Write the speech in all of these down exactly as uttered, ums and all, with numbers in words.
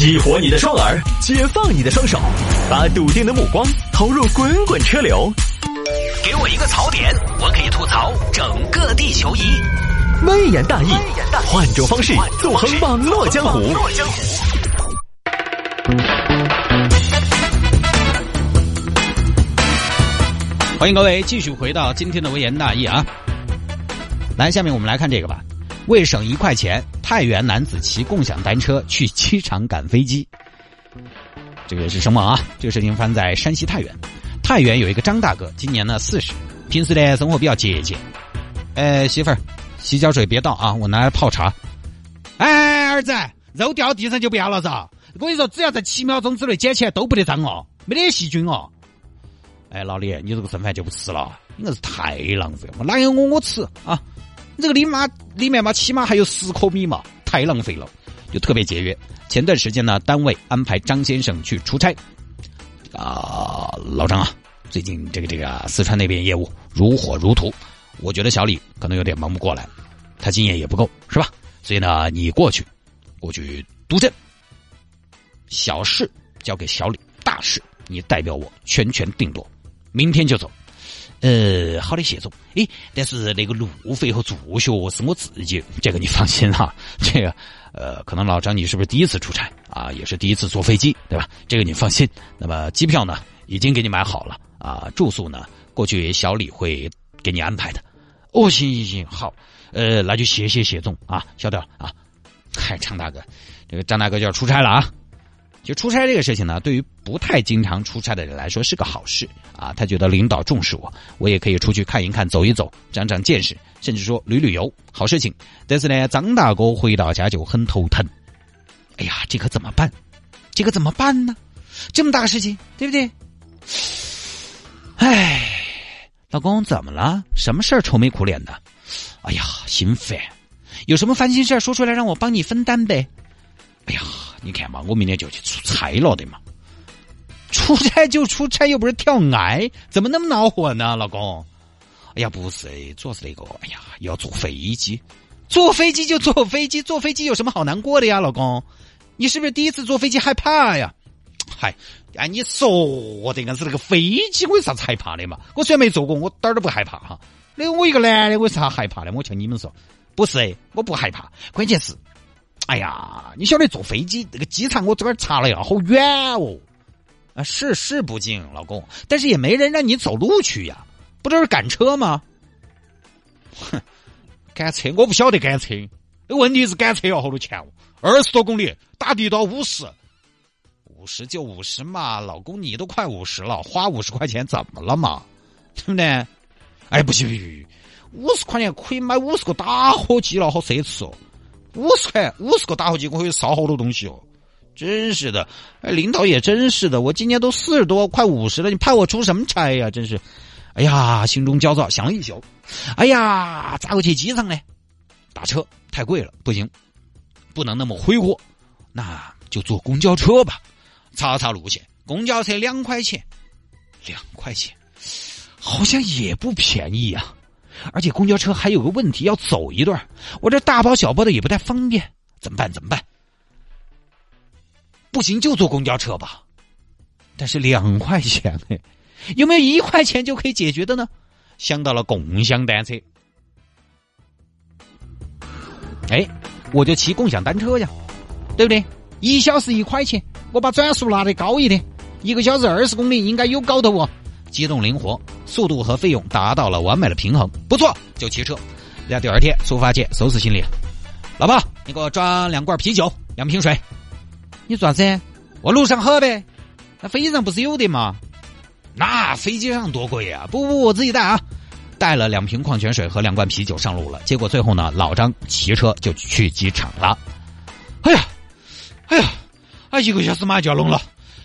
激活你的双耳，解放你的双手，把笃定的目光投入滚滚车流。给我一个槽点，我可以吐槽整个地球仪。微言大义，换种方式纵横网络江湖。欢迎各位继续回到今天的微言大义啊！来，下面我们来看这个吧。为省一块钱，太原男子骑共享单车去机场赶飞机。这个是什么啊？这个事情发生在山西太原。太原有一个张大哥，今年呢四十，平时呢生活比较节俭。哎，媳妇儿，洗脚水别倒啊，我拿来泡茶。哎，儿子，肉掉地上就不要了噻。我跟你说，只要在七秒钟之内捡起来，都不得脏哦，没得细菌哦。哎，老李，你这个剩饭就不吃了，你那是太浪费了。我哪有我我吃啊？这个里面里面嘛，起码还有十颗米嘛，太浪费了，就特别节约。前段时间呢，单位安排张先生去出差，啊、呃，老张啊，最近这个这个四川那边业务如火如荼，我觉得小李可能有点忙不过来，他经验也不够，是吧？所以呢，你过去过去督阵，小事交给小李，大事你代表我全权定夺，明天就走。呃，好的，谢总。哎，但是那个路费和住宿是我自己，这个你放心哈、啊。这个，呃，可能老张你是不是第一次出差啊？也是第一次坐飞机，对吧？这个你放心。那么机票呢，已经给你买好了啊。住宿呢，过去小李会给你安排的。哦，行行行，好。呃，那就谢谢谢总啊，晓得了啊。嗨、哎，张大哥，这个张大哥就要出差了啊。就出差这个事情呢，对于不太经常出差的人来说是个好事啊。他觉得领导重视我，我也可以出去看一看、走一走、长长见识，甚至说旅旅游，好事情。但是呢，张大哥回到家就很头疼。哎呀，这可怎么办？这可怎么办呢？这么大个事情，对不对？哎，老公怎么了？什么事儿愁眉苦脸的？哎呀，心烦。有什么烦心事儿说出来，让我帮你分担呗。哎呀。你看嘛，我明天就去出差了的嘛，出差就出差，又不是跳崖，怎么那么恼火呢，老公？哎呀，不是，主要是那个，哎呀，要坐飞机，坐飞机就坐飞机，坐飞机有什么好难过的呀，老公？你是不是第一次坐飞机害怕呀？嗨，哎，你说的硬是那个飞机，我有啥子害怕的嘛？我虽然没坐过，我点儿都不害怕哈。那我一个男的，我有啥害怕的？我瞧你们说，不是，我不害怕，关键是。哎呀，你晓得坐飞机那个机场，我这边查了呀，好远哦！啊，是是不近，老公，但是也没人让你走路去呀，不都是赶车吗？哼，赶车我不晓得赶车，问题是赶车要好多钱哦，二十多公里，打地道五十，五十就五十嘛，老公你都快五十了，花五十块钱怎么了嘛？对不对？哎，不行不行，五十块钱可以买五十个打火机了，好奢侈哦！五十块，五十个打火机，我会烧好多东西哦！真是的，哎，领导也真是的，我今年都四十多，快五十了，你派我出什么差呀？真是，哎呀，心中焦躁，想了一宿，哎呀，咋个去机场呢？打车太贵了，不行，不能那么挥霍，那就坐公交车吧，查查路线，公交车两块钱，两块钱，好像也不便宜呀、啊。而且公交车还有个问题，要走一段，我这大包小包的也不太方便，怎么办？怎么办？不行就坐公交车吧，但是两块钱嘿，有没有一块钱就可以解决的呢？想到了共享单车，哎，我就骑共享单车呀，对不对？一小时一块钱，我把转速拉得高一点，一个小时二十公里应该有搞头哦。机动灵活，速度和费用达到了完美的平衡，不错，就骑车。那第二天出发前，收拾行李，老婆，你给我装两罐啤酒，两瓶水。你做啥子？我路上喝呗。那飞机上不是有的吗？那飞机上多贵啊！不不，我自己带啊。带了两瓶矿泉水和两罐啤酒上路了。结果最后呢，老张骑车就去机场了。哎呀，哎呀，哎，一个小时马上就要弄了。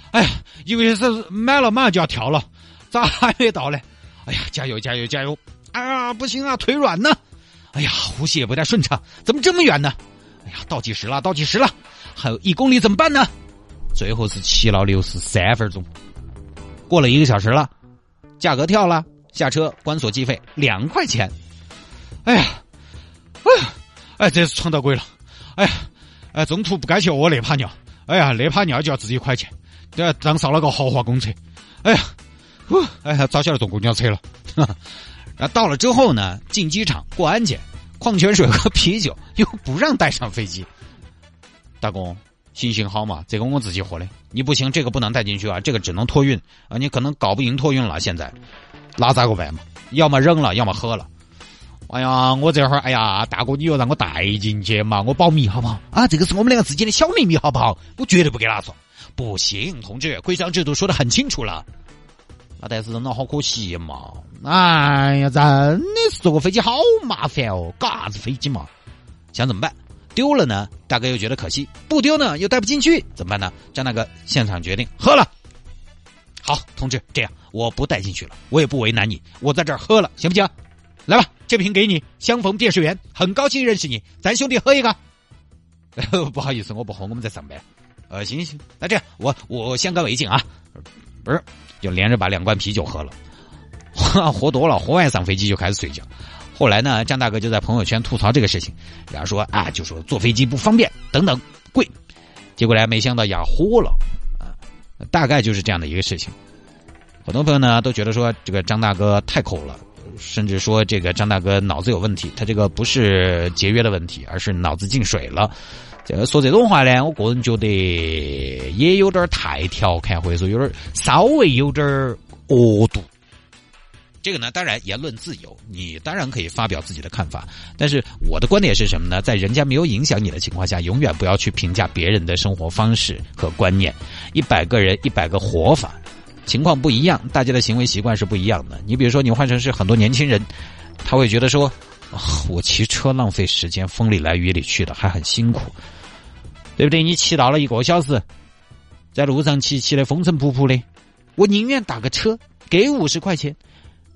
哎呀，一个小时买了马上就要跳了。咋还没到嘞？哎呀，加油加油加油！哎呀，不行啊，腿软呢。哎呀，呼吸也不太顺畅，怎么这么远呢？哎呀，倒计时了，倒计时了，还有一公里怎么办呢？最后是骑了六十三分钟，过了一个小时了，价格跳了，下车关锁计费两块钱。哎呀，哎呀，哎，这次闯到鬼了！哎呀，哎，中途不该去我那趴尿，哎呀，那盘尿就要值一块钱，对，当上了个豪华公车。哎呀，哎呀，砸下了坐公交车了。然后到了之后呢，进机场过安检，矿泉水和啤酒又不让带上飞机。大公，心情好嘛，这个我自己活嘞，你不行，这个不能带进去啊，这个只能托运啊，你可能搞不赢托运了，现在拉咋个办嘛？要么扔了，要么喝了。哎呀，我这会儿，哎呀，大哥，你又让我带进去嘛，我保密好不好啊？这个是我们两个之间的小秘密好不好？我绝对不给他说。不行，同志，规章制度说得很清楚了。那但是人好可惜嘛，哎呀，真的是坐个飞机好麻烦哦，嘎子飞机嘛，想怎么办？丢了呢，大哥又觉得可惜；不丢呢，又带不进去，怎么办呢？张大哥现场决定喝了。好，同志，这样我不带进去了，我也不为难你，我在这儿喝了，行不行？来吧，这瓶给你，相逢便是缘，很高兴认识你，咱兄弟喝一个。不好意思，我不喝，我们在上班。呃，行行，那这样我我先干为敬啊。不是，就连着把两罐啤酒喝了，喝多了，喝完上飞机就开始睡觉。后来呢，张大哥就在朋友圈吐槽这个事情，然后说啊，就说坐飞机不方便，等等贵，结果来没想到呀，豁了啊，大概就是这样的一个事情。很多朋友呢都觉得说这个张大哥太抠了，甚至说这个张大哥脑子有问题，他这个不是节约的问题，而是脑子进水了。说这种话呢，我个人觉得也有点太调侃，或者说有点稍微有点恶毒。这个呢，当然言论自由，你当然可以发表自己的看法，但是我的观点是什么呢？在人家没有影响你的情况下，永远不要去评价别人的生活方式和观念。一百个人，一百个活法，情况不一样，大家的行为习惯是不一样的。你比如说，你换成是很多年轻人，他会觉得说，哦，我骑车浪费时间，风里来雨里去的，还很辛苦，对不对？你骑到了一个小时，在路上骑骑得风尘仆仆的，我宁愿打个车，给五十块钱。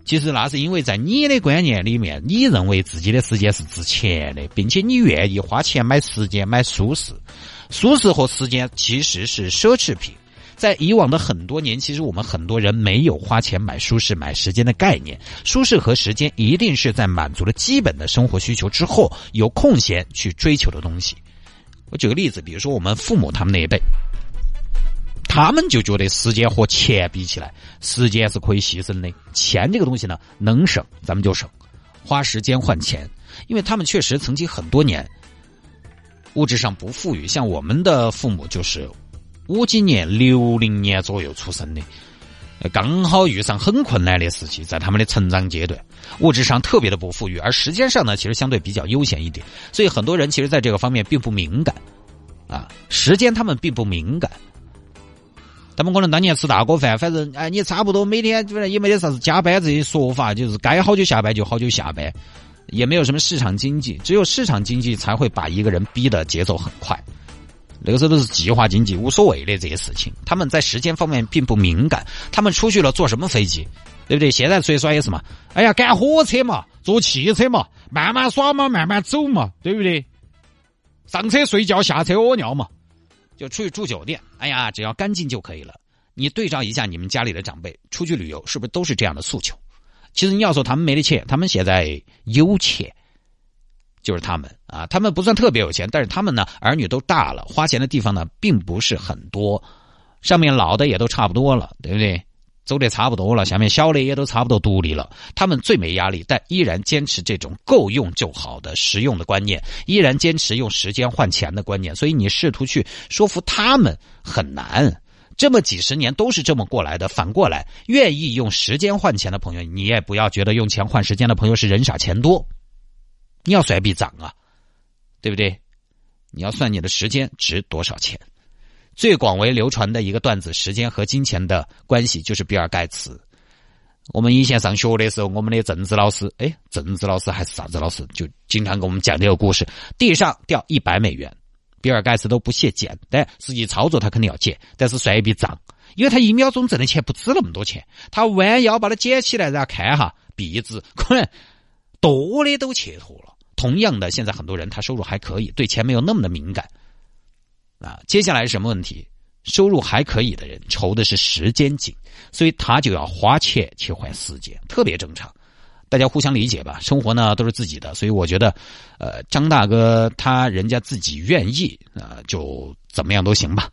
其实那是因为在你的观念里面，你认为自己的时间是值钱的，并且你愿意花钱买时间，买舒适。舒适和时间其实是奢侈品。在以往的很多年，其实我们很多人没有花钱买舒适、买时间的概念。舒适和时间一定是在满足了基本的生活需求之后，有空闲去追求的东西。我举个例子，比如说我们父母他们那一辈，他们就觉得时间和钱比起来，时间是可以牺牲的，钱这个东西呢，能省咱们就省，花时间换钱。因为他们确实曾经很多年物质上不富裕，像我们的父母就是五几年六零年左右出生的，刚好遇上很困难的时期，在他们的成长阶段，物质上特别的不富裕，而时间上呢，其实相对比较悠闲一点，所以很多人其实在这个方面并不敏感啊，时间他们并不敏感。他们可能当年吃大锅饭，反正哎，你差不多每天也没得啥子加班这些说法，就是该好久下班就好久下班，也没有什么市场经济，只有市场经济才会把一个人逼的节奏很快。那个时候都是计划经济，无所谓的这些事情，他们在时间方面并不敏感。他们出去了坐什么飞机，对不对？现在谁耍也是嘛，哎呀，赶火车嘛，坐汽车嘛，慢慢耍嘛，慢慢走嘛，对不对？上车睡觉，下车屙尿嘛。就出去住酒店，哎呀，只要干净就可以了。你对照一下你们家里的长辈出去旅游，是不是都是这样的诉求？其实你要说他们没得钱，他们现在有钱，就是他们啊，他们不算特别有钱，但是他们呢，儿女都大了，花钱的地方呢并不是很多，上面老的也都差不多了，对不对？走的差不多了，下面小的也都差不多独立了，他们最没压力，但依然坚持这种够用就好的实用的观念，依然坚持用时间换钱的观念，所以你试图去说服他们很难。这么几十年都是这么过来的，反过来愿意用时间换钱的朋友，你也不要觉得用钱换时间的朋友是人傻钱多，你要算笔账啊，对不对？你要算你的时间值多少钱。最广为流传的一个段子，时间和金钱的关系，就是比尔盖茨。我们以前上学的时候，我们的政治老师，哎，政治老师还是啥子老师，就经常给我们讲这个故事。地上掉一百美元，比尔盖茨都不屑捡，但实际操作他肯定要捡，但是算一笔账，因为他一秒钟挣的钱不值那么多钱，他弯腰把它捡起来，然后看哈，比一指，可能多的都切脱了。同样的，现在很多人他收入还可以，对钱没有那么的敏感。啊，接下来是什么问题？收入还可以的人愁的是时间紧，所以他就要花钱去换时间，特别正常，大家互相理解吧。生活呢都是自己的，所以我觉得，呃，张大哥他人家自己愿意啊、呃，就怎么样都行吧。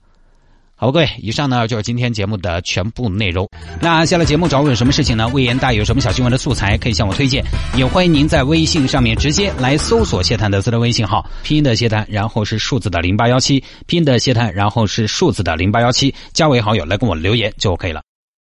好，各位，以上呢就是今天节目的全部内容。那下了节目找我有什么事情呢？魏延大有什么小新闻的素材可以向我推荐，也欢迎您在微信上面直接来搜索谢探德斯的微信号，拼音的谢探，然后是数字的零八一七，拼音的谢探，然后是数字的零八一七，加为好友来跟我留言就 OK 了。